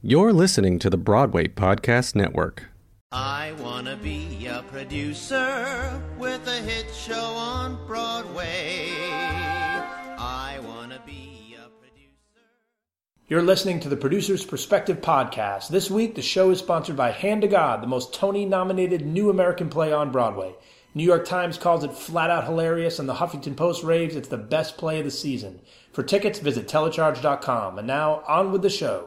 You're listening to the Broadway Podcast Network. I wanna be a producer with a hit show on Broadway. I wanna be a producer. You're listening to the Producer's Perspective Podcast. This week, the show is sponsored by Hand to God, the most Tony-nominated new American play on Broadway. New York Times calls it flat-out hilarious, and the Huffington Post raves it's the best play of the season. For tickets, visit telecharge.com. And now, on with the show.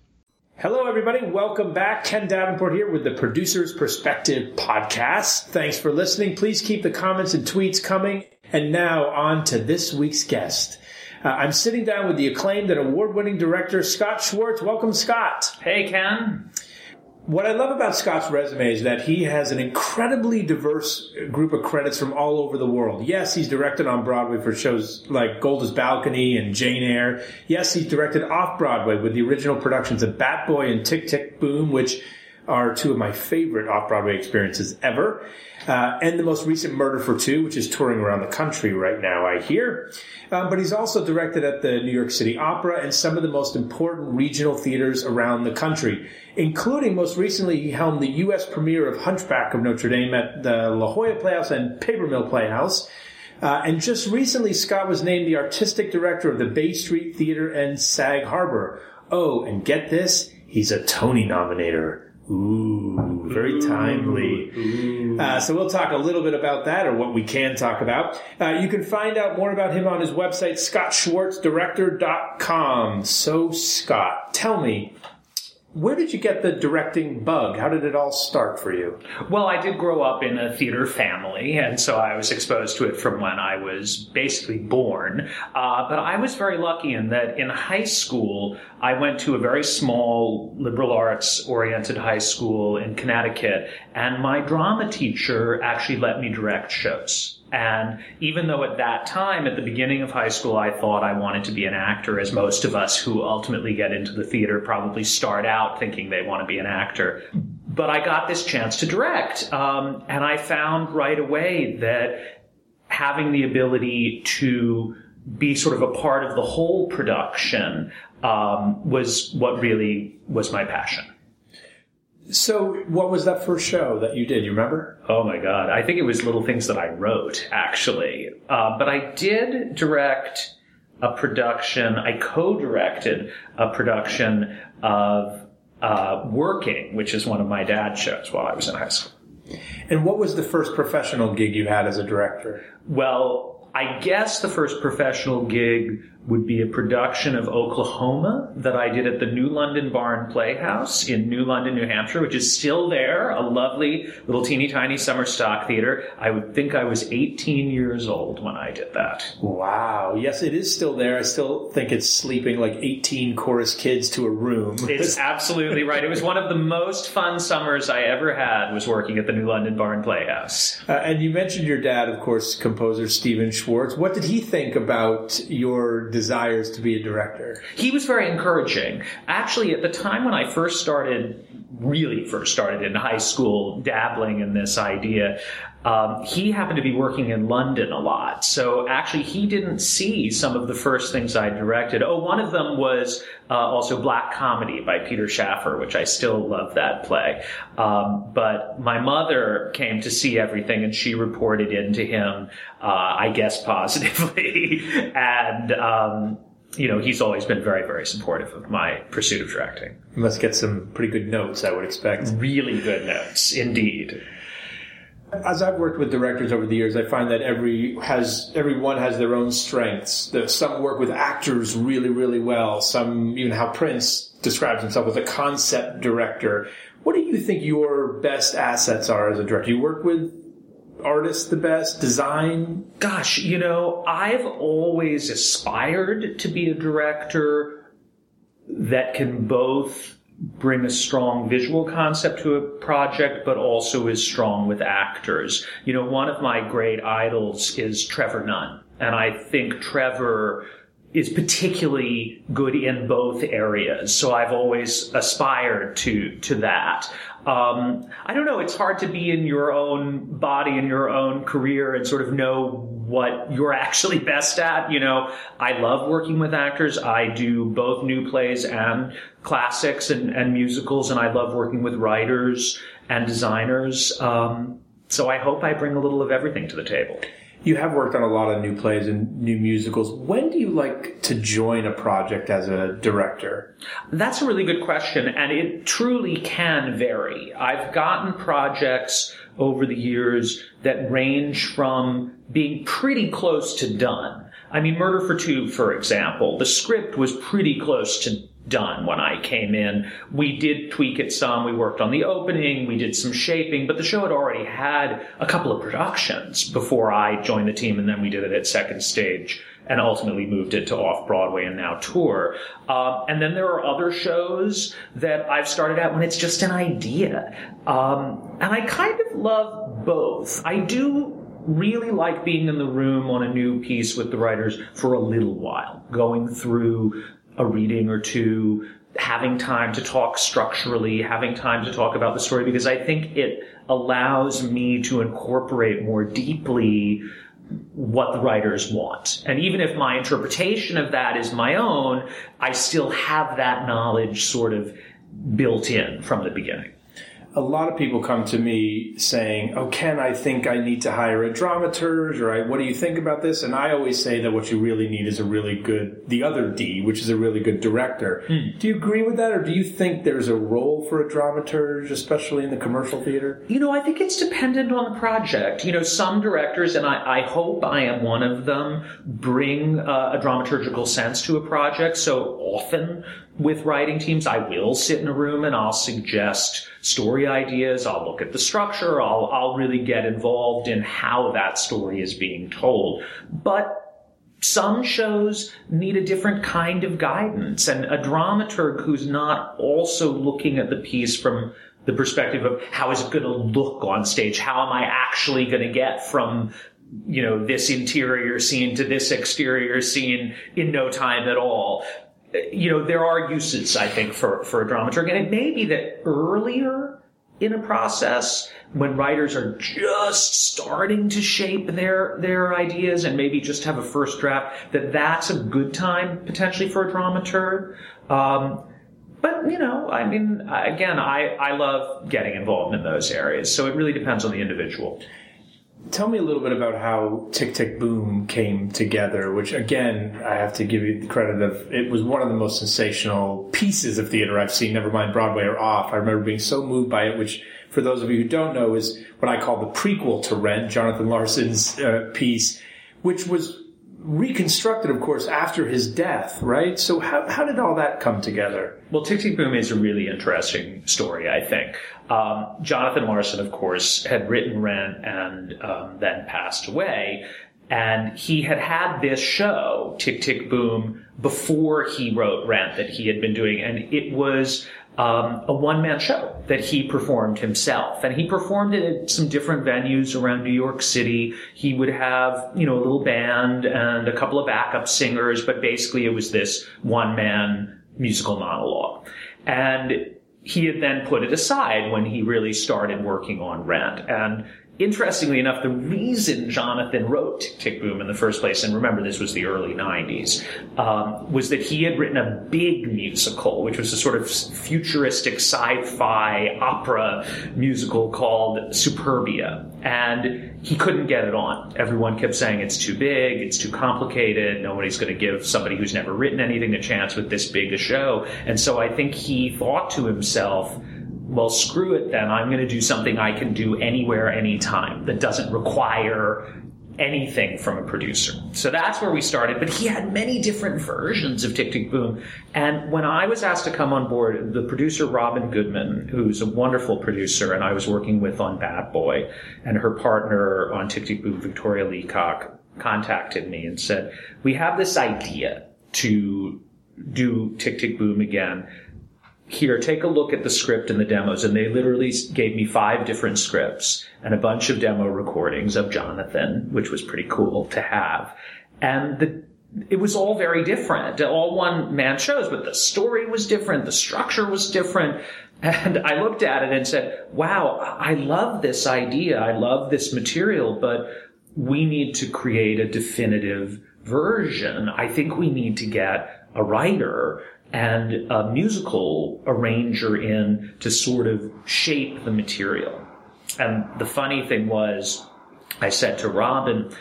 Hello, everybody. Welcome back. Ken Davenport here with the Producer's Perspective Podcast. Thanks for listening. Please keep the comments and tweets coming. And now on to this week's guest. I'm sitting down with the acclaimed and award-winning director, Scott Schwartz. Welcome, Scott. Hey, Ken. What I love about Scott's resume is that he has an incredibly diverse group of credits from all over the world. Yes, he's directed on Broadway for shows like Golda's Balcony and Jane Eyre. Yes, he's directed off-Broadway with the original productions of Bat Boy and Tick, Tick... Boom!, which are two of my favorite off-Broadway experiences ever. And the most recent Murder for Two, which is touring around the country right now, I hear. But he's also directed at the New York City Opera and some of the most important regional theaters around the country, including most recently he helmed the U.S. premiere of Hunchback of Notre Dame at the La Jolla Playhouse and Paper Mill Playhouse. And just recently, Scott was named the artistic director of the Bay Street Theater and Sag Harbor. Oh, and get this, he's a Tony nominator. Ooh, very timely. Ooh. So we'll talk a little bit about that, or what we can talk about. You can find out more about him on his website, scottschwartzdirector.com. So, Scott, tell me, where did you get the directing bug? How did it all start for you? Well, I did grow up in a theater family, and so I was exposed to it from when I was basically born. But I was very lucky in that in high school, I went to a very small liberal arts-oriented high school in Connecticut, and my drama teacher actually let me direct shows. And even though at that time, at the beginning of high school, I thought I wanted to be an actor, as most of us who ultimately get into the theater probably start out thinking they want to be an actor. But I got this chance to direct, and I found right away that having the ability to be sort of a part of the whole production was what really was my passion. So what was that first show that you did? You remember? Oh, my God. I think it was Little Things That I Wrote, actually. But I did direct a production. I co-directed a production of Working, which is one of my dad's shows while I was in high school. And what was the first professional gig you had as a director? Well, I guess the first professional gig would be a production of Oklahoma that I did at the New London Barn Playhouse in New London, New Hampshire, which is still there, a lovely little teeny tiny summer stock theater. I would think I was 18 years old when I did that. Wow. Yes, it is still there. I still think it's sleeping like 18 chorus kids to a room. It's absolutely right. It was one of the most fun summers I ever had, was working at the New London Barn Playhouse. And you mentioned your dad, of course, composer Stephen Schwartz. What did he think about your desires to be a director? He was very encouraging. Actually, at the time when I first started in high school dabbling in this idea, he happened to be working in London a lot. So actually, he didn't see some of the first things I directed. Oh, one of them was also Black Comedy by Peter Shaffer, which I still love that play. But my mother came to see everything, and she reported in to him, I guess positively. And he's always been very, very supportive of my pursuit of directing. You must get some pretty good notes, I would expect. Really good notes, indeed. As I've worked with directors over the years, I find that everyone has their own strengths. Some work with actors really, really well. Some, even how Prince describes himself, as a concept director. What do you think your best assets are as a director? You work with artists the best? Design? Gosh, I've always aspired to be a director that can both bring a strong visual concept to a project, but also is strong with actors. You know, one of my great idols is Trevor Nunn, and I think Trevor is particularly good in both areas. So I've always aspired to that. I don't know, it's hard to be in your own body, in your own career, and sort of know what you're actually best at. You know, I love working with actors. I do both new plays and classics and musicals, and I love working with writers and designers. So I hope I bring a little of everything to the table. You have worked on a lot of new plays and new musicals. When do you like to join a project as a director? That's a really good question, and it truly can vary. I've gotten projects over the years that range from being pretty close to done. I mean, Murder for Two, for example, the script was pretty close to done when I came in. We did tweak it some. We worked on the opening. We did some shaping. But the show had already had a couple of productions before I joined the team, and then we did it at Second Stage and ultimately moved it to Off-Broadway and now tour. And then there are other shows that I've started at when it's just an idea. And I kind of love both. I do really like being in the room on a new piece with the writers for a little while, going through a reading or two, having time to talk structurally, having time to talk about the story, because I think it allows me to incorporate more deeply what the writers want. And even if my interpretation of that is my own, I still have that knowledge sort of built in from the beginning. A lot of people come to me saying, oh, Ken, I think I need to hire a dramaturge, or what do you think about this? And I always say that what you really need is the other D, which is a really good director. Mm. Do you agree with that, or do you think there's a role for a dramaturge, especially in the commercial theater? You know, I think it's dependent on the project. You know, some directors, and I hope I am one of them, bring a dramaturgical sense to a project. So often with writing teams, I will sit in a room and I'll suggest story ideas, I'll look at the structure, I'll really get involved in how that story is being told. But some shows need a different kind of guidance, and a dramaturg who's not also looking at the piece from the perspective of how is it going to look on stage, how am I actually going to get from, you know, this interior scene to this exterior scene in no time at all. You know, there are uses, I think, for a dramaturg. And it may be that earlier in a process, when writers are just starting to shape their ideas and maybe just have a first draft, that's a good time, potentially, for a dramaturg. But, you know, I mean, again, I love getting involved in those areas. So it really depends on the individual. Tell me a little bit about how Tick, Tick, Boom came together, which, again, I have to give you the credit of. It was one of the most sensational pieces of theater I've seen, never mind Broadway or off. I remember being so moved by it, which, for those of you who don't know, is what I call the prequel to Rent, Jonathan Larson's piece, which was reconstructed, of course, after his death, right? So how did all that come together? Well, Tick, Tick, Boom is a really interesting story, I think. Jonathan Larson, of course, had written Rent and then passed away. And he had this show, Tick, Tick, Boom, before he wrote Rent, that he had been doing. And it was a one-man show that he performed himself. And he performed it at some different venues around New York City. He would have, you know, a little band and a couple of backup singers, but basically it was this one-man musical monologue. And he had then put it aside when he really started working on Rent. And interestingly enough, the reason Jonathan wrote Tick, Tick, Boom in the first place, and remember this was the early 90s, was that he had written a big musical, which was a sort of futuristic sci-fi opera musical called Superbia. And he couldn't get it on. Everyone kept saying it's too big, it's too complicated, nobody's going to give somebody who's never written anything a chance with this big a show. And so I think he thought to himself, well, screw it then. I'm going to do something I can do anywhere, anytime that doesn't require anything from a producer. So that's where we started. But he had many different versions of Tick, Tick, Boom. And when I was asked to come on board, the producer, Robin Goodman, who's a wonderful producer and I was working with on Bat Boy, and her partner on Tick, Tick, Boom, Victoria Leacock, contacted me and said, we have this idea to do Tick, Tick, Boom again. here, take a look at the script and the demos. And they literally gave me 5 different scripts and a bunch of demo recordings of Jonathan, which was pretty cool to have. And it was all very different, all one-man shows, but the story was different, the structure was different. And I looked at it and said, wow, I love this idea, I love this material, but we need to create a definitive version. I think we need to get a writer and a musical arranger in to sort of shape the material. And the funny thing was, I said to Robin,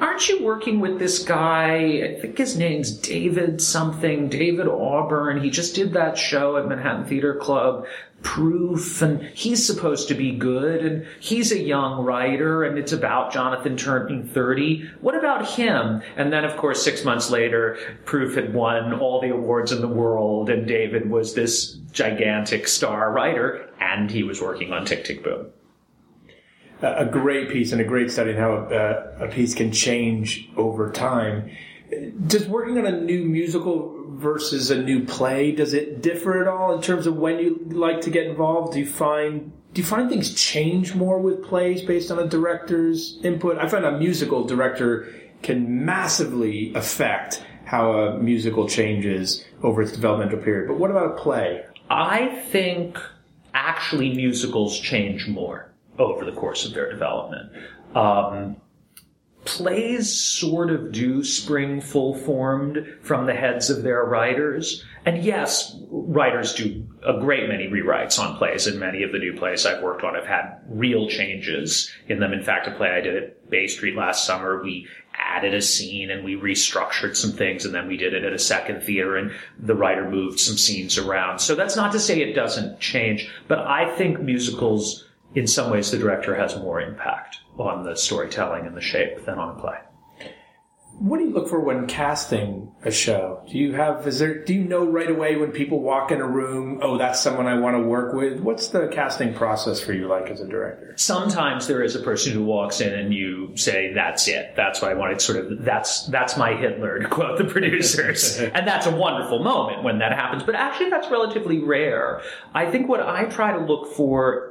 aren't you working with this guy? I think his name's David something, David Auburn. He just did that show at Manhattan Theatre Club, Proof, and he's supposed to be good, and he's a young writer, and it's about Jonathan turning 30. What about him? And then, of course, 6 months later, Proof had won all the awards in the world, and David was this gigantic star writer, and he was working on Tick, Tick... Boom!. A great piece and a great study in how a piece can change over time. Does working on a new musical versus a new play, does it differ at all in terms of when you like to get involved? Do you find things change more with plays based on a director's input? I find a musical director can massively affect how a musical changes over its developmental period. But what about a play? I think actually musicals change more over the course of their development. Plays sort of do spring full-formed from the heads of their writers. And yes, writers do a great many rewrites on plays, and many of the new plays I've worked on have had real changes in them. In fact, a play I did at Bay Street last summer, we added a scene and we restructured some things, and then we did it at a second theater and the writer moved some scenes around. So that's not to say it doesn't change, but I think musicals, in some ways, the director has more impact on the storytelling and the shape than on a play. What do you look for when casting a show? Do you know right away when people walk in a room, oh, that's someone I want to work with? What's the casting process for you like as a director? Sometimes there is a person who walks in and you say, that's it. That's what I wanted. Sort of, that's my Hitler, to quote the producers. And that's a wonderful moment when that happens. But actually, that's relatively rare. I think what I try to look for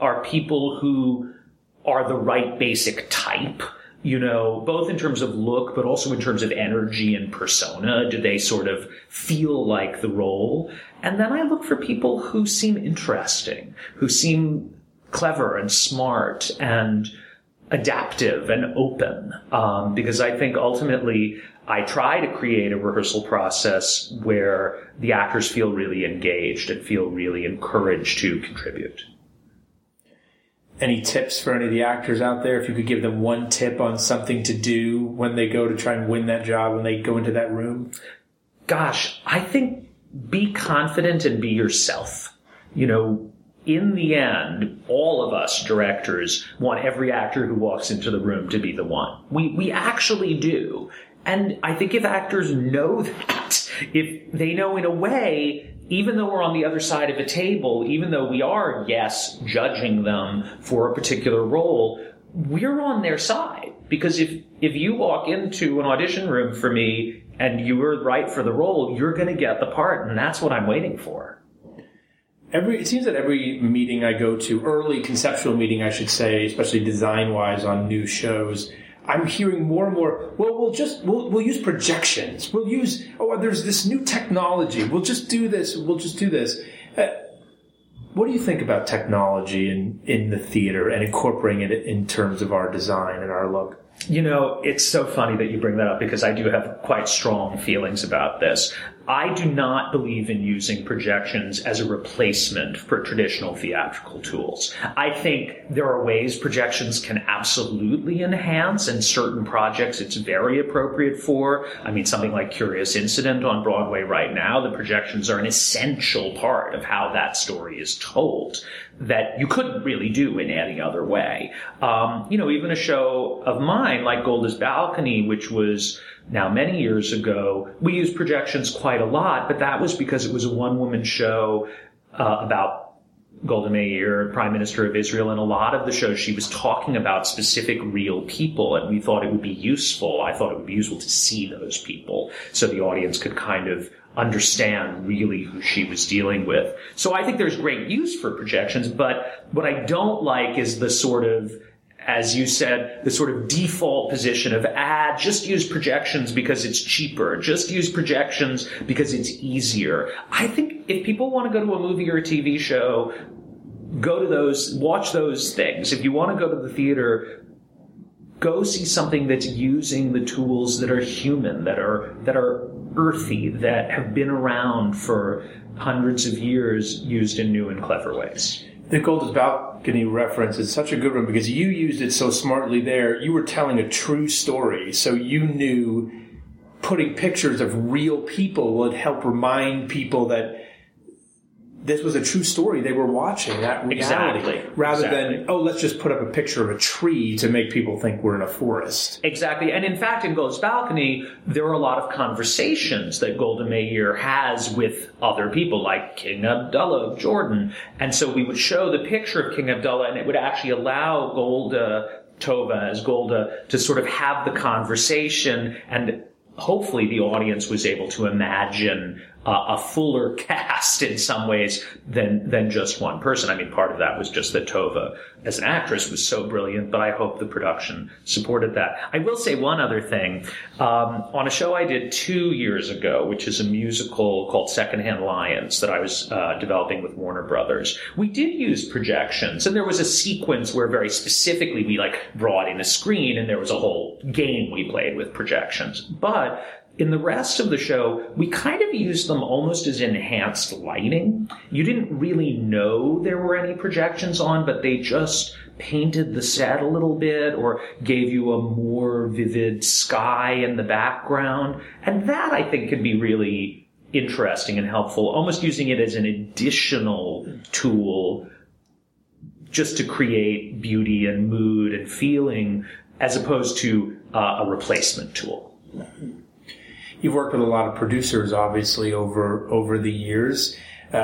are people who are the right basic type, both in terms of look, but also in terms of energy and persona. Do they sort of feel like the role? And then I look for people who seem interesting, who seem clever and smart and adaptive and open, because I think ultimately I try to create a rehearsal process where the actors feel really engaged and feel really encouraged to contribute. Any tips for any of the actors out there? If you could give them one tip on something to do when they go to try and win that job, when they go into that room? Gosh, I think be confident and be yourself. In the end, all of us directors want every actor who walks into the room to be the one. We actually do. And I think if actors know that, if they know in a way, even though we're on the other side of a table, even though we are, yes, judging them for a particular role, we're on their side. Because if you walk into an audition room for me and you were right for the role, you're going to get the part, and that's what I'm waiting for. It seems that every meeting I go to, early conceptual meeting, I should say, especially design-wise on new shows, I'm hearing more and more, well, we'll use projections. We'll use, there's this new technology. We'll just do this. What do you think about technology in the theater and incorporating it in terms of our design and our look? It's so funny that you bring that up, because I do have quite strong feelings about this. I do not believe in using projections as a replacement for traditional theatrical tools. I think there are ways projections can absolutely enhance, and certain projects it's very appropriate for. I mean, something like Curious Incident on Broadway right now, the projections are an essential part of how that story is told that you couldn't really do in any other way. Even a show of mine like Golda's Balcony, which was now many years ago, we used projections quite a lot, but that was because it was a one-woman show about Golda Meir, Prime Minister of Israel, and a lot of the shows she was talking about specific real people, and we thought it would be useful. I thought it would be useful to see those people so the audience could kind of understand really who she was dealing with. So I think there's great use for projections, but what I don't like is the sort of, as you said, the sort of default position of, just use projections because it's cheaper. Just use projections because it's easier. I think if people want to go to a movie or a TV show, go to those, watch those things. If you want to go to the theater, go see something that's using the tools that are human, that are earthy, that have been around for hundreds of years, used in new and clever ways. The Golda's Balcony reference is such a good one because you used it so smartly there. You were telling a true story, so you knew putting pictures of real people would help remind people that this was a true story they were watching, that reality. Exactly. Rather than, let's just put up a picture of a tree to make people think we're in a forest. Exactly. And in fact, in Golda's Balcony, there are a lot of conversations that Golda Meir has with other people, like King Abdullah of Jordan. And so we would show the picture of King Abdullah, and it would actually allow Golda to sort of have the conversation, and hopefully the audience was able to imagine a fuller cast in some ways than just one person. I mean, part of that was just that Tova, as an actress, was so brilliant, but I hope the production supported that. I will say one other thing. On a show I did 2 years ago, which is a musical called Secondhand Lions that I was developing with Warner Brothers, we did use projections, and there was a sequence where very specifically we brought in a screen, and there was a whole game we played with projections. But in the rest of the show, we kind of used them almost as enhanced lighting. You didn't really know there were any projections on, but they just painted the set a little bit or gave you a more vivid sky in the background. And that, I think, can be really interesting and helpful, almost using it as an additional tool just to create beauty and mood and feeling as opposed to a replacement tool. You've worked with a lot of producers, obviously, over the years. Tell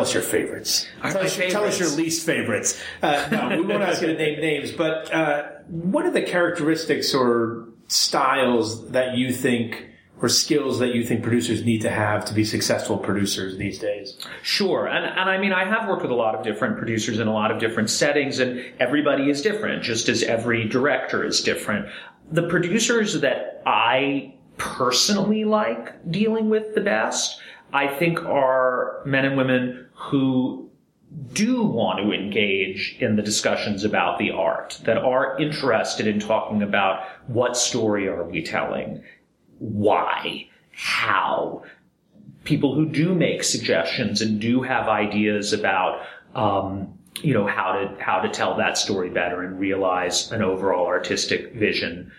us your favorites. Tell us your least favorites. No, we won't ask you to name names, but what are the characteristics or styles that you think, or skills that you think producers need to have to be successful producers these days? Sure. And I mean, I have worked with a lot of different producers in a lot of different settings, and everybody is different, just as every director is different. The producers that I personally like dealing with the best, I think, are men and women who do want to engage in the discussions about the art, that are interested in talking about what story are we telling, why, how. People who do make suggestions and do have ideas about how to tell that story better and realize an overall artistic vision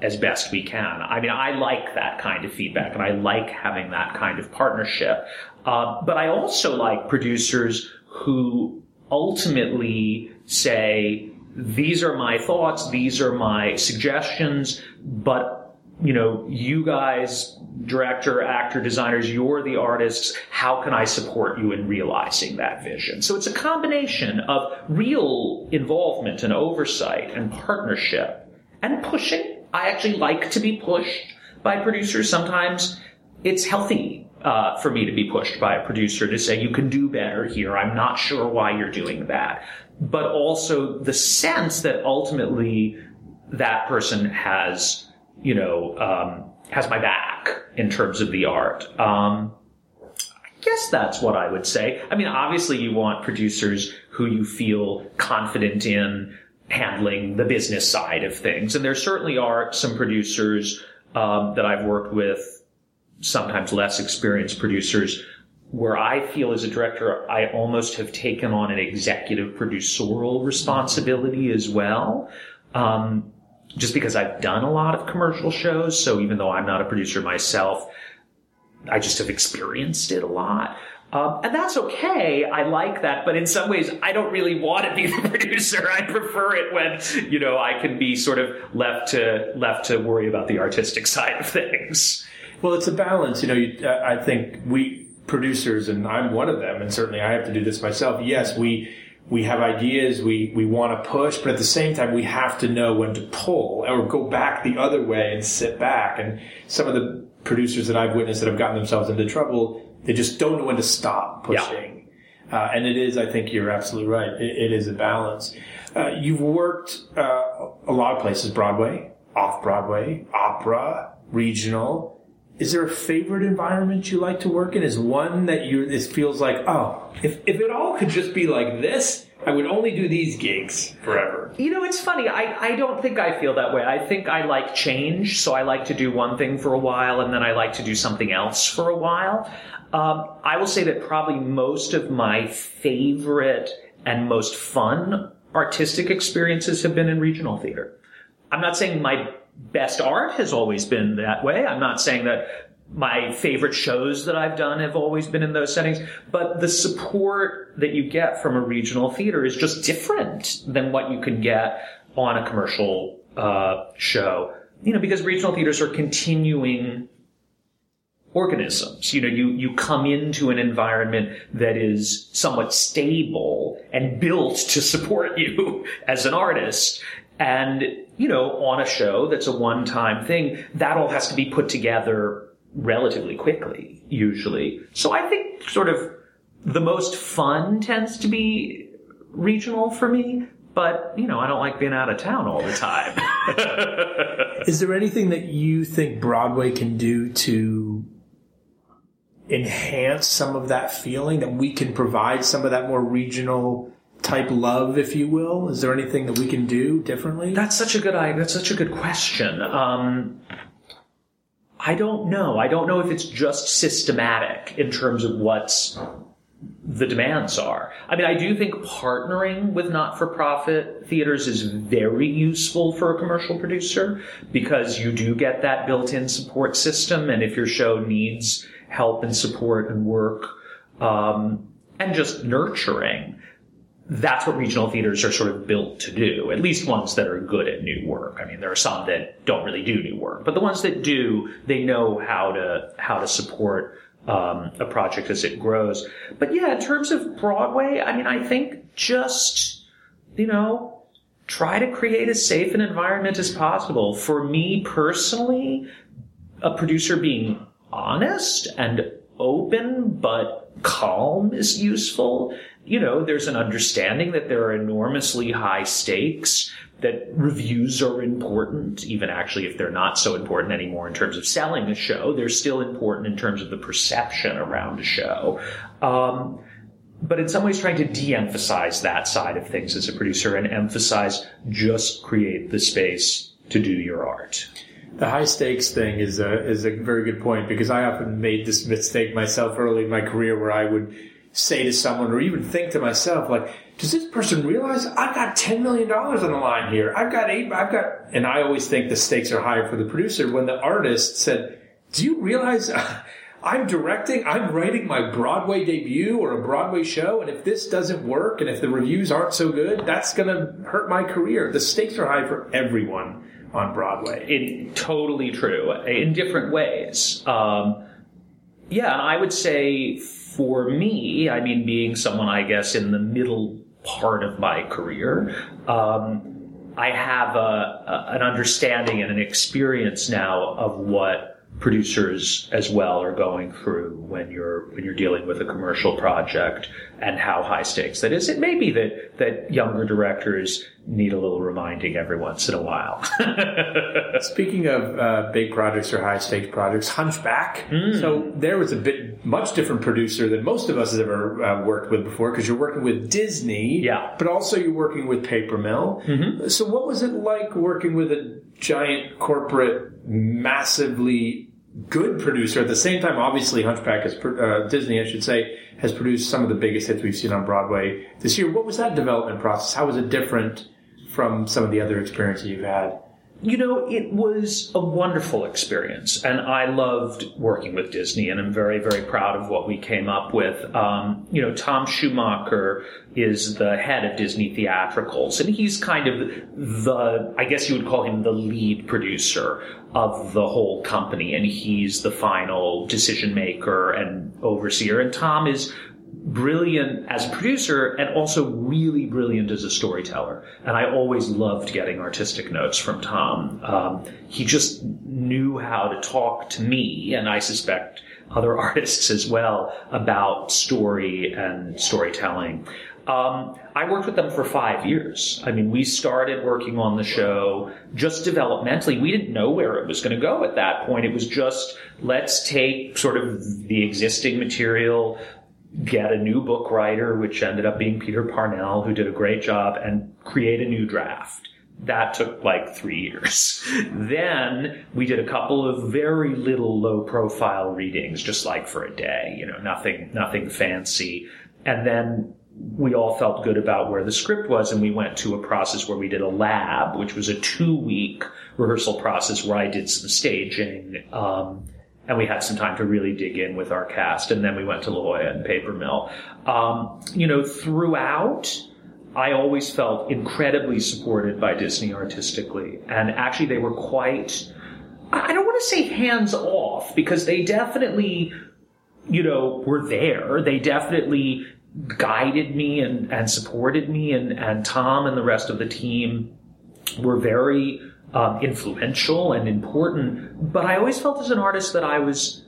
as best we can. I mean, I like that kind of feedback, and I like having that kind of partnership. But I also like producers who ultimately say, these are my thoughts, these are my suggestions, but, you guys, director, actor, designers, you're the artists, how can I support you in realizing that vision? So it's a combination of real involvement and oversight and partnership. And pushing. I actually like to be pushed by producers. Sometimes it's healthy for me to be pushed by a producer to say, you can do better here. I'm not sure why you're doing that. But also the sense that ultimately that person has my back in terms of the art. I guess that's what I would say. I mean, obviously you want producers who you feel confident in handling the business side of things. And there certainly are some producers that I've worked with, sometimes less experienced producers, where I feel as a director, I almost have taken on an executive producerial responsibility as well, just because I've done a lot of commercial shows. So even though I'm not a producer myself, I just have experienced it a lot. And that's okay. I like that. But in some ways, I don't really want to be the producer. I prefer it when, I can be sort of left to worry about the artistic side of things. Well, it's a balance. I think producers, and I'm one of them, and certainly I have to do this myself. Yes, we have ideas, we want to push, but at the same time we have to know when to pull or go back the other way and sit back. And some of the producers that I've witnessed that have gotten themselves into trouble, they just don't know when to stop pushing. Yeah. And it is, I think you're absolutely right, it is a balance. You've worked a lot of places, Broadway, off-Broadway, opera, regional. Is there a favorite environment you like to work in? Is one that it feels like, oh, if it all could just be like this, I would only do these gigs forever? You know, it's funny. I don't think I feel that way. I think I like change, so I like to do one thing for a while, and then I like to do something else for a while. I will say that probably most of my favorite and most fun artistic experiences have been in regional theater. I'm not saying my best art has always been that way. I'm not saying that my favorite shows that I've done have always been in those settings, but the support that you get from a regional theater is just different than what you can get on a commercial show. You know, because regional theaters are continuing organisms. You know, you come into an environment that is somewhat stable and built to support you as an artist. And, you know, on a show that's a one-time thing, that all has to be put together relatively quickly, usually. So I think sort of the most fun tends to be regional for me, but, you know, I don't like being out of town all the time. Is there anything that you think Broadway can do to enhance some of that feeling, that we can provide some of that more regional type love, if you will? Is there anything that we can do differently? That's such a good question. I don't know. I don't know if it's just systematic in terms of what's the demands are. I mean, I do think partnering with not-for-profit theaters is very useful for a commercial producer, because you do get that built-in support system, and if your show needs help and support and work, and just nurturing, that's what regional theaters are sort of built to do, at least ones that are good at new work. I mean, there are some that don't really do new work, but the ones that do, they know how to support a project as it grows. But yeah, in terms of Broadway, I mean, I think just, you know, try to create as safe an environment as possible. For me personally, a producer being honest and open but calm is useful. You know, there's an understanding that there are enormously high stakes, that reviews are important, even actually if they're not so important anymore in terms of selling a show, they're still important in terms of the perception around a show. But in some ways trying to de-emphasize that side of things as a producer and emphasize just create the space to do your art. The high stakes thing is a very good point, because I often made this mistake myself early in my career where I would say to someone, or even think to myself, like, does this person realize I've got $10 million on the line here? And I always think the stakes are higher for the producer, when the artist said, do you realize I'm directing, I'm writing my Broadway debut or a Broadway show, and if this doesn't work, and if the reviews aren't so good, that's going to hurt my career. The stakes are high for everyone on Broadway. It's totally true, in different ways. Yeah, and I would say, for me, I mean, being someone, I guess, in the middle part of my career, I have an understanding and an experience now of what producers as well are going through when you're dealing with a commercial project and how high stakes that is. It may be that younger directors need a little reminding every once in a while. Speaking of big projects or high stakes projects, Hunchback. Mm. So there was a much different producer than most of us has ever worked with before, because you're working with Disney, yeah, but also you're working with Paper Mill. Mm-hmm. So what was it like working with a giant corporate, massively good producer? At the same time, obviously, Hunchback is Disney, I should say, has produced some of the biggest hits we've seen on Broadway this year. What was that development process? How was it different from some of the other experiences you've had? you know, it was a wonderful experience, and I loved working with Disney, and I'm very, very proud of what we came up with. You know, Tom Schumacher is the head of Disney Theatricals, and he's kind of the, I guess you would call him the lead producer of the whole company, and he's the final decision maker and overseer, and Tom is brilliant as a producer and also really brilliant as a storyteller. And I always loved getting artistic notes from Tom. He just knew how to talk to me, and I suspect other artists as well, about story and storytelling. I worked with them for 5 years. I mean, we started working on the show just developmentally. We didn't know where it was going to go at that point. It was just, let's take sort of the existing material, get a new book writer, which ended up being Peter Parnell, who did a great job, and create a new draft. That took like 3 years. Then we did a couple of very little low-profile readings, just like for a day, you know, nothing fancy. And then we all felt good about where the script was, and we went to a process where we did a lab, which was a 2-week rehearsal process where I did some staging, and we had some time to really dig in with our cast. And then we went to La Jolla and Paper Mill. You know, throughout, I always felt incredibly supported by Disney artistically. And actually, they were quite, I don't want to say hands-off, because they definitely, you know, were there. They definitely guided me and supported me. And Tom and the rest of the team were very influential and important, but I always felt as an artist that I was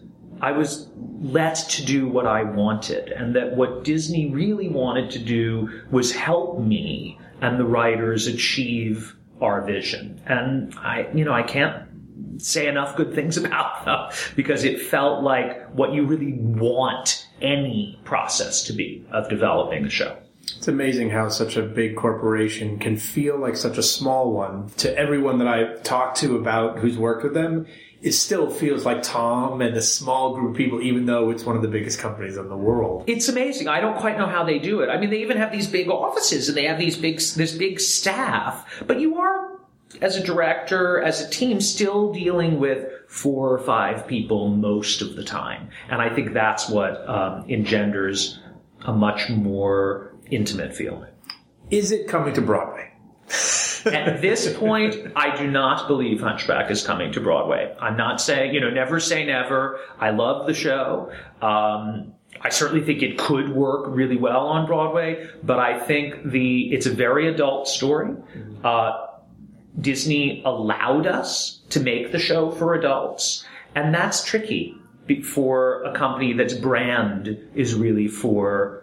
let to do what I wanted, and that what Disney really wanted to do was help me and the writers achieve our vision. And I can't say enough good things about them, because it felt like what you really want any process to be of developing a show. It's amazing how such a big corporation can feel like such a small one. To everyone that I've talked to about who's worked with them, it still feels like Tom and a small group of people, even though it's one of the biggest companies in the world. It's amazing. I don't quite know how they do it. I mean, they even have these big offices and they have this big staff. But you are, as a director, as a team, still dealing with 4 or 5 people most of the time. And I think that's what engenders a much more intimate feeling. Is it coming to Broadway? At this point, I do not believe Hunchback is coming to Broadway. I'm not saying, never say never. I love the show. I certainly think it could work really well on Broadway, but I think it's a very adult story. Disney allowed us to make the show for adults, and that's tricky for a company that's brand is really for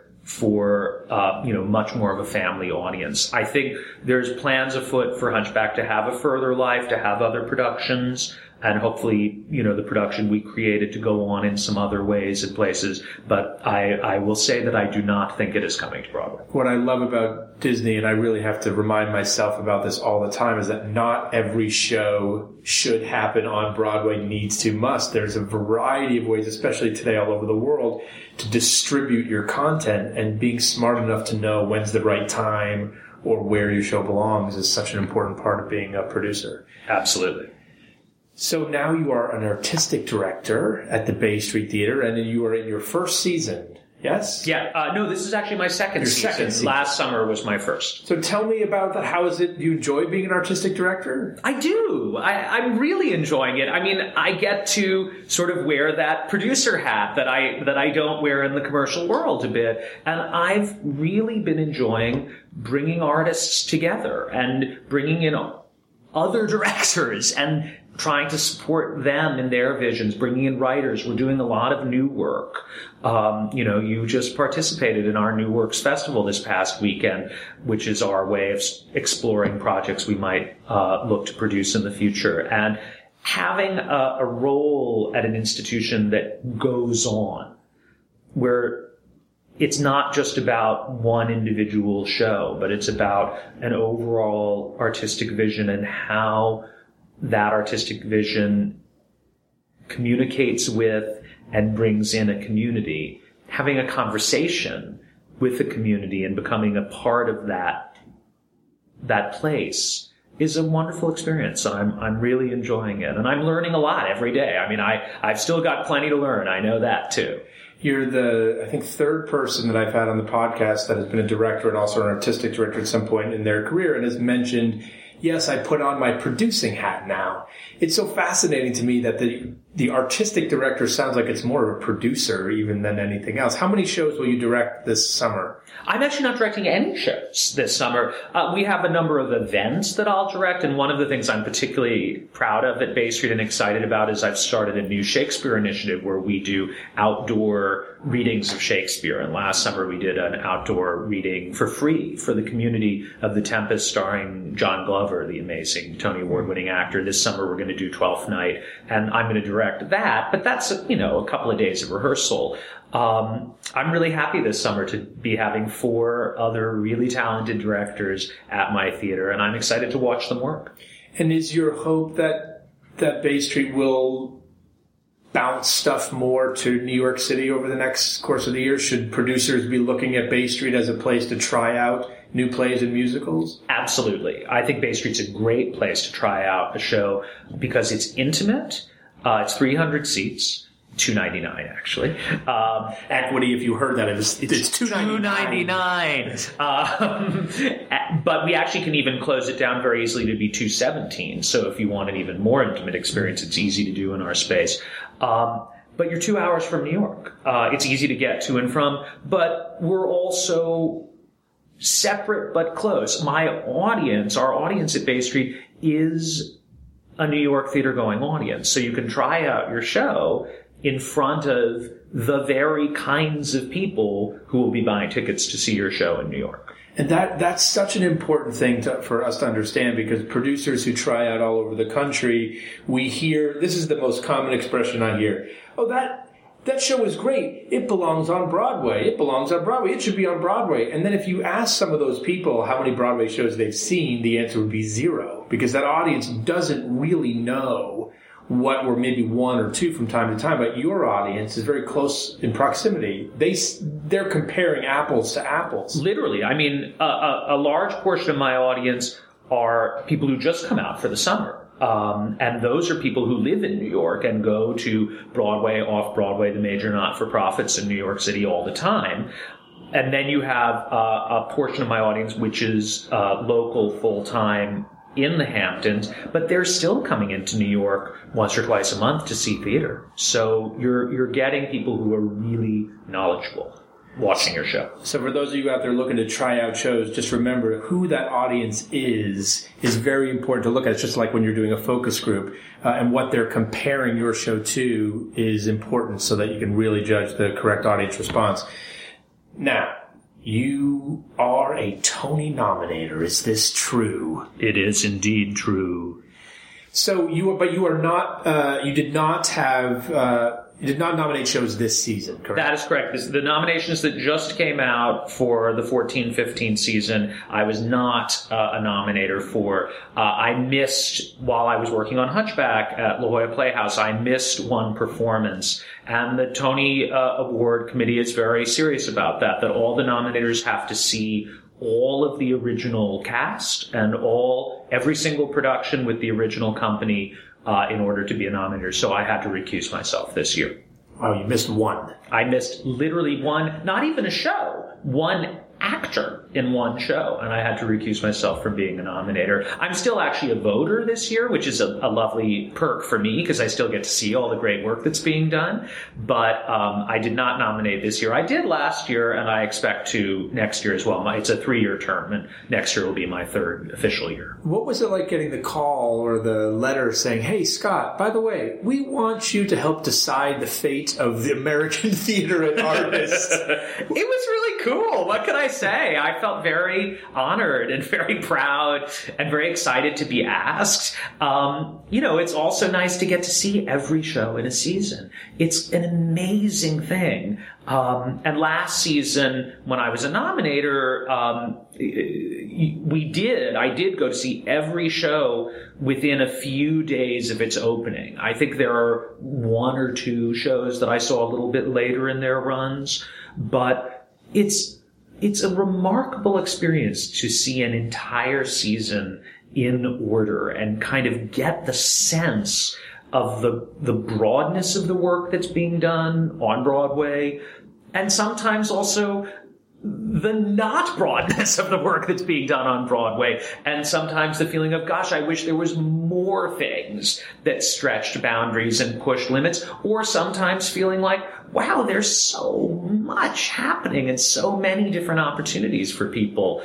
much more of a family audience. I think there's plans afoot for Hunchback to have a further life, to have other productions, and hopefully, the production we created to go on in some other ways and places. But I will say that I do not think it is coming to Broadway. What I love about Disney, and I really have to remind myself about this all the time, is that not every show should happen on Broadway, needs to, must. There's a variety of ways, especially today all over the world, to distribute your content, and being smart enough to know when's the right time or where your show belongs is such an important part of being a producer. Absolutely. So now you are an artistic director at the Bay Street Theater, and you are in your first season, yes? Yeah. No, this is actually my second season. Last summer was my first. So tell me about that. How is it you enjoy being an artistic director? I do. I'm really enjoying it. I mean, I get to sort of wear that producer hat that I don't wear in the commercial world a bit. And I've really been enjoying bringing artists together and bringing in other directors and trying to support them in their visions, bringing in writers. We're doing a lot of new work. You just participated in our New Works Festival this past weekend, which is our way of exploring projects we might look to produce in the future. And having a role at an institution that goes on, where it's not just about one individual show, but it's about an overall artistic vision and how that artistic vision communicates with and brings in a community, having a conversation with the community and becoming a part of that place is a wonderful experience, and I'm really enjoying it. And I'm learning a lot every day. I mean, I've still got plenty to learn. I know that, too. You're the, I think, third person that I've had on the podcast that has been a director and also an artistic director at some point in their career and has mentioned, yes, I put on my producing hat now. It's so fascinating to me that the artistic director sounds like it's more of a producer even than anything else. How many shows will you direct this summer? I'm actually not directing any shows this summer. We have a number of events that I'll direct, and one of the things I'm particularly proud of at Bay Street and excited about is I've started a new Shakespeare initiative where we do outdoor readings of Shakespeare. And last summer we did an outdoor reading for free for the community of The Tempest starring John Glover, the amazing Tony Award-winning actor. This summer we're going to do Twelfth Night, and I'm going to direct that, but that's, you know, a couple of days of rehearsal. I'm really happy this summer to be having 4 other really talented directors at my theater, and I'm excited to watch them work. And is your hope that Bay Street will bounce stuff more to New York City over the next course of the year? Should producers be looking at Bay Street as a place to try out new plays and musicals? Absolutely. I think Bay Street's a great place to try out a show because it's intimate. It's 300 seats, $2.99 actually. Equity, if you heard that, it's $2.99. But we actually can even close it down very easily to be $2.17. So if you want an even more intimate experience, it's easy to do in our space. But you're 2 hours from New York. It's easy to get to and from. But we're also separate but close. Our audience at Bay Street is a New York theater-going audience. So you can try out your show in front of the very kinds of people who will be buying tickets to see your show in New York. And that's such an important thing for us to understand, because producers who try out all over the country, we hear, this is the most common expression I hear, oh, that show is great. It belongs on Broadway. It belongs on Broadway. It should be on Broadway. And then if you ask some of those people how many Broadway shows they've seen, the answer would be zero, because that audience doesn't really know what were maybe one or two from time to time. But your audience is very close in proximity. They're comparing apples to apples. Literally. I mean, a large portion of my audience are people who just come out for the summer. And those are people who live in New York and go to Broadway, off-Broadway, the major not-for-profits in New York City all the time. And then you have a portion of my audience which is local, full-time, in the Hamptons, but they're still coming into New York once or twice a month to see theater. So you're getting people who are really knowledgeable watching your show. So for those of you out there looking to try out shows, just remember who that audience is very important to look at. It's just like when you're doing a focus group, and what they're comparing your show to is important so that you can really judge the correct audience response. Now, you are a Tony nominator. Is this true? It is indeed true. So you did not nominate shows this season, correct? That is correct. The nominations that just came out for the 14-15 season, I was not a nominator for. I missed, while I was working on Hunchback at La Jolla Playhouse, I missed one performance. And the Tony Award Committee is very serious about that all the nominators have to see all of the original cast and every single production with the original company in order to be a nominator. So I had to recuse myself this year. Oh, you missed one. I missed literally one, not even a show, one actor in one show. And I had to recuse myself from being a nominator. I'm still actually a voter this year, which is a lovely perk for me because I still get to see all the great work that's being done. But I did not nominate this year. I did last year, and I expect to next year as well. It's a 3-year term, and next year will be my 3rd official year. What was it like getting the call or the letter saying, hey, Scott, by the way, we want you to help decide the fate of the American theater and artists? It was really cool. What can I say? I felt very honored and very proud and very excited to be asked. It's also nice to get to see every show in a season. It's an amazing thing. And last season, when I was a nominator, I did go to see every show within a few days of its opening. I think there are 1 or 2 shows that I saw a little bit later in their runs, but it's a remarkable experience to see an entire season in order and kind of get the sense of the broadness of the work that's being done on Broadway, and sometimes also the not broadness of the work that's being done on Broadway, and sometimes the feeling of, gosh, I wish there was more things that stretched boundaries and pushed limits, or sometimes feeling like, wow, there's so much happening and so many different opportunities for people.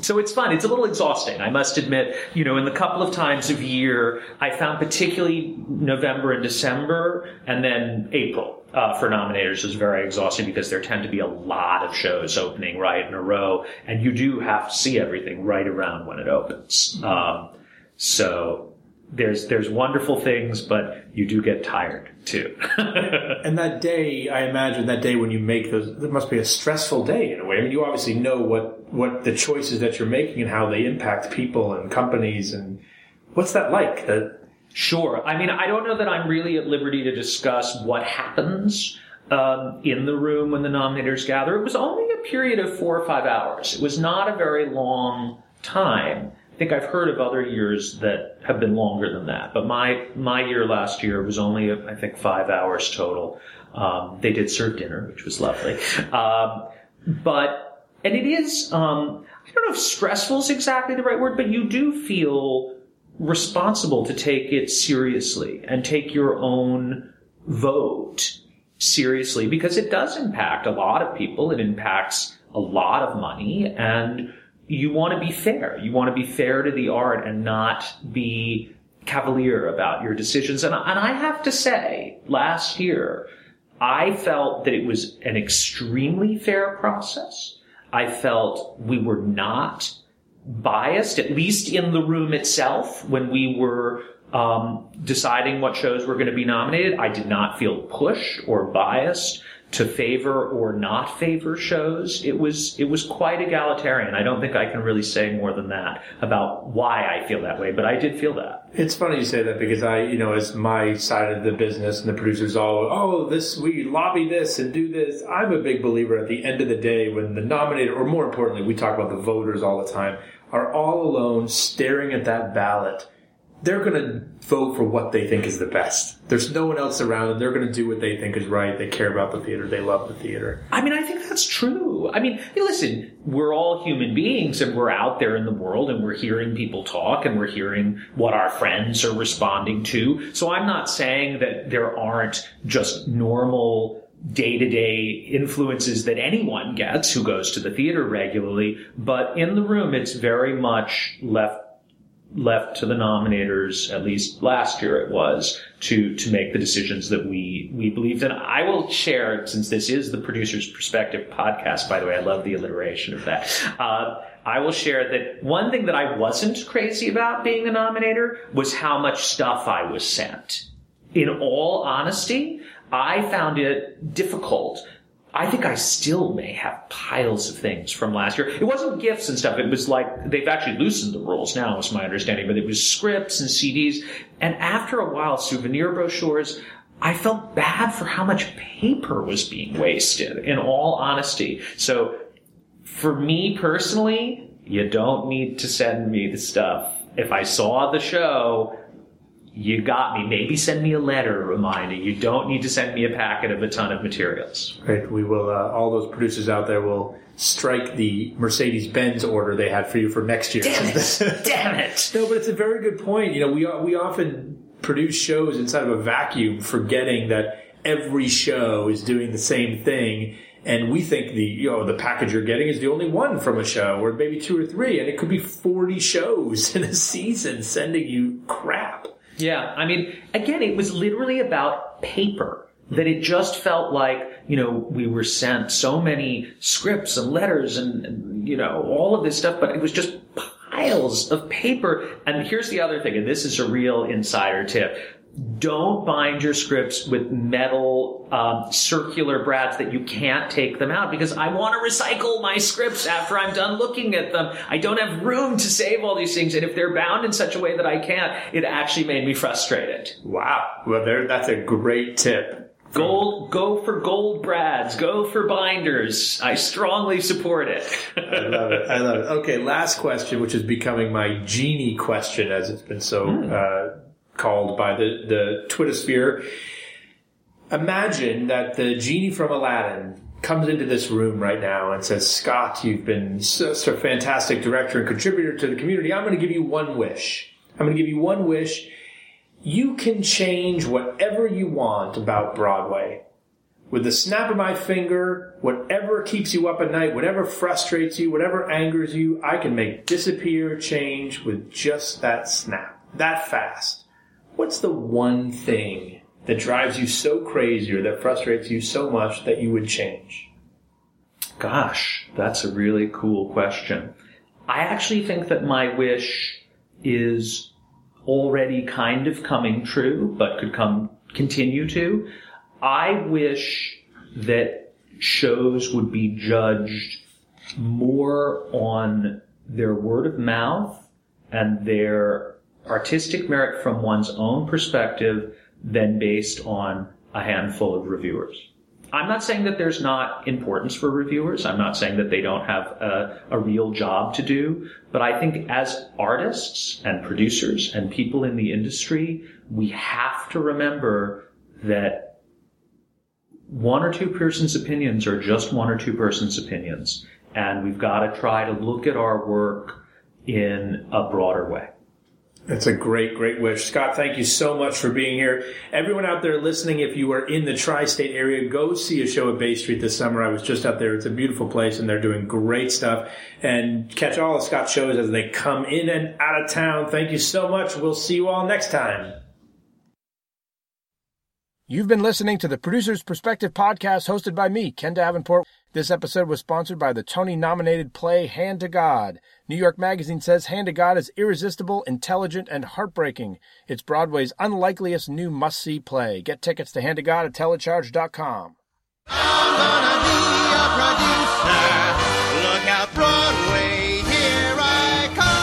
So it's fun. It's a little exhausting, I must admit. You know, in the couple of times of year, I found particularly November and December, and then April for nominators is very exhausting, because there tend to be a lot of shows opening right in a row, and you do have to see everything right around when it opens. So there's wonderful things, but you do get tired too. And that day, I imagine that day when you make those, that must be a stressful day in a way. I mean, you obviously know what the choices that you're making and how they impact people and companies, and what's that like? Sure. I mean, I don't know that I'm really at liberty to discuss what happens in the room when the nominators gather. It was only a period of 4 or 5 hours. It was not a very long time. I think I've heard of other years that have been longer than that, but my year last year was only, I think, 5 hours total. They did serve dinner, which was lovely. And it is, I don't know if stressful is exactly the right word, but you do feel responsible to take it seriously and take your own vote seriously, because it does impact a lot of people. It impacts a lot of money, and you want to be fair. You want to be fair to the art and not be cavalier about your decisions. And I have to say, last year, I felt that it was an extremely fair process. I felt we were not biased, at least in the room itself, when we were deciding what shows were going to be nominated. I did not feel pushed or biased to favor or not favor shows. It was quite egalitarian. I don't think I can really say more than that about why I feel that way, but I did feel that. It's funny you say that, because I, you know, as my side of the business and the producers all, we lobby this and do this. I'm a big believer at the end of the day, when the nominator, or more importantly, we talk about the voters all the time, are all alone staring at that ballot. They're going to vote for what they think is the best. There's no one else around them. They're going to do what they think is right. They care about the theater. They love the theater. I mean, I think that's true. I mean, listen, we're all human beings, and we're out there in the world, and we're hearing people talk, and we're hearing what our friends are responding to. So I'm not saying that there aren't just normal day-to-day influences that anyone gets who goes to the theater regularly, but in the room, it's very much left to the nominators, at least last year it was, to make the decisions that we believed in. I will share, since this is the Producer's Perspective podcast, by the way, I love the alliteration of that, I will share that one thing that I wasn't crazy about being a nominator was how much stuff I was sent. In all honesty, I found it difficult. I think I still may have piles of things from last year. It wasn't gifts and stuff. It was like, they've actually loosened the rules now, is my understanding, but it was scripts and CDs. And after a while, souvenir brochures, I felt bad for how much paper was being wasted, in all honesty. So for me personally, you don't need to send me the stuff. If I saw the show, you got me. Maybe send me a letter reminding. You don't need to send me a packet of a ton of materials. Right. We will, all those producers out there will strike the Mercedes-Benz order they had for you for next year. Damn it! No, but it's a very good point. You know, we often produce shows inside of a vacuum, forgetting that every show is doing the same thing. And we think the package you're getting is the only one from a show, or maybe 2 or 3. And it could be 40 shows in a season sending you crap. Yeah, I mean, again, it was literally about paper, that it just felt like, you know, we were sent so many scripts and letters and, you know, all of this stuff, but it was just piles of paper. And here's the other thing, and this is a real insider tip. Don't bind your scripts with metal circular brads that you can't take them out, because I want to recycle my scripts after I'm done looking at them. I don't have room to save all these things, and if they're bound in such a way that I can't, it actually made me frustrated. Wow. Well, that's a great tip. Gold, go for gold brads. Go for binders. I strongly support it. I love it. I love it. Okay, last question, which is becoming my genie question, as it's been so called by the Twittersphere. Imagine that the genie from Aladdin comes into this room right now and says, Scott, you've been such a fantastic director and contributor to the community. I'm going to give you one wish. You can change whatever you want about Broadway. With the snap of my finger, whatever keeps you up at night, whatever frustrates you, whatever angers you, I can make disappear, change with just that snap, that fast. What's the one thing that drives you so crazy or that frustrates you so much that you would change? Gosh, that's a really cool question. I actually think that my wish is already kind of coming true, but could continue to. I wish that shows would be judged more on their word of mouth and their artistic merit from one's own perspective than based on a handful of reviewers. I'm not saying that there's not importance for reviewers. I'm not saying that they don't have a real job to do. But I think as artists and producers and people in the industry, we have to remember that one or two persons' opinions are just one or two persons' opinions. And we've got to try to look at our work in a broader way. That's a great, great wish. Scott, thank you so much for being here. Everyone out there listening, if you are in the tri-state area, go see a show at Bay Street this summer. I was just out there. It's a beautiful place, and they're doing great stuff. And catch all of Scott's shows as they come in and out of town. Thank you so much. We'll see you all next time. You've been listening to the Producer's Perspective podcast hosted by me, Ken Davenport. This episode was sponsored by the Tony-nominated play Hand to God. New York Magazine says Hand to God is irresistible, intelligent, and heartbreaking. It's Broadway's unlikeliest new must-see play. Get tickets to Hand to God at telecharge.com. I'm gonna be a producer. Look out, Broadway, here I come.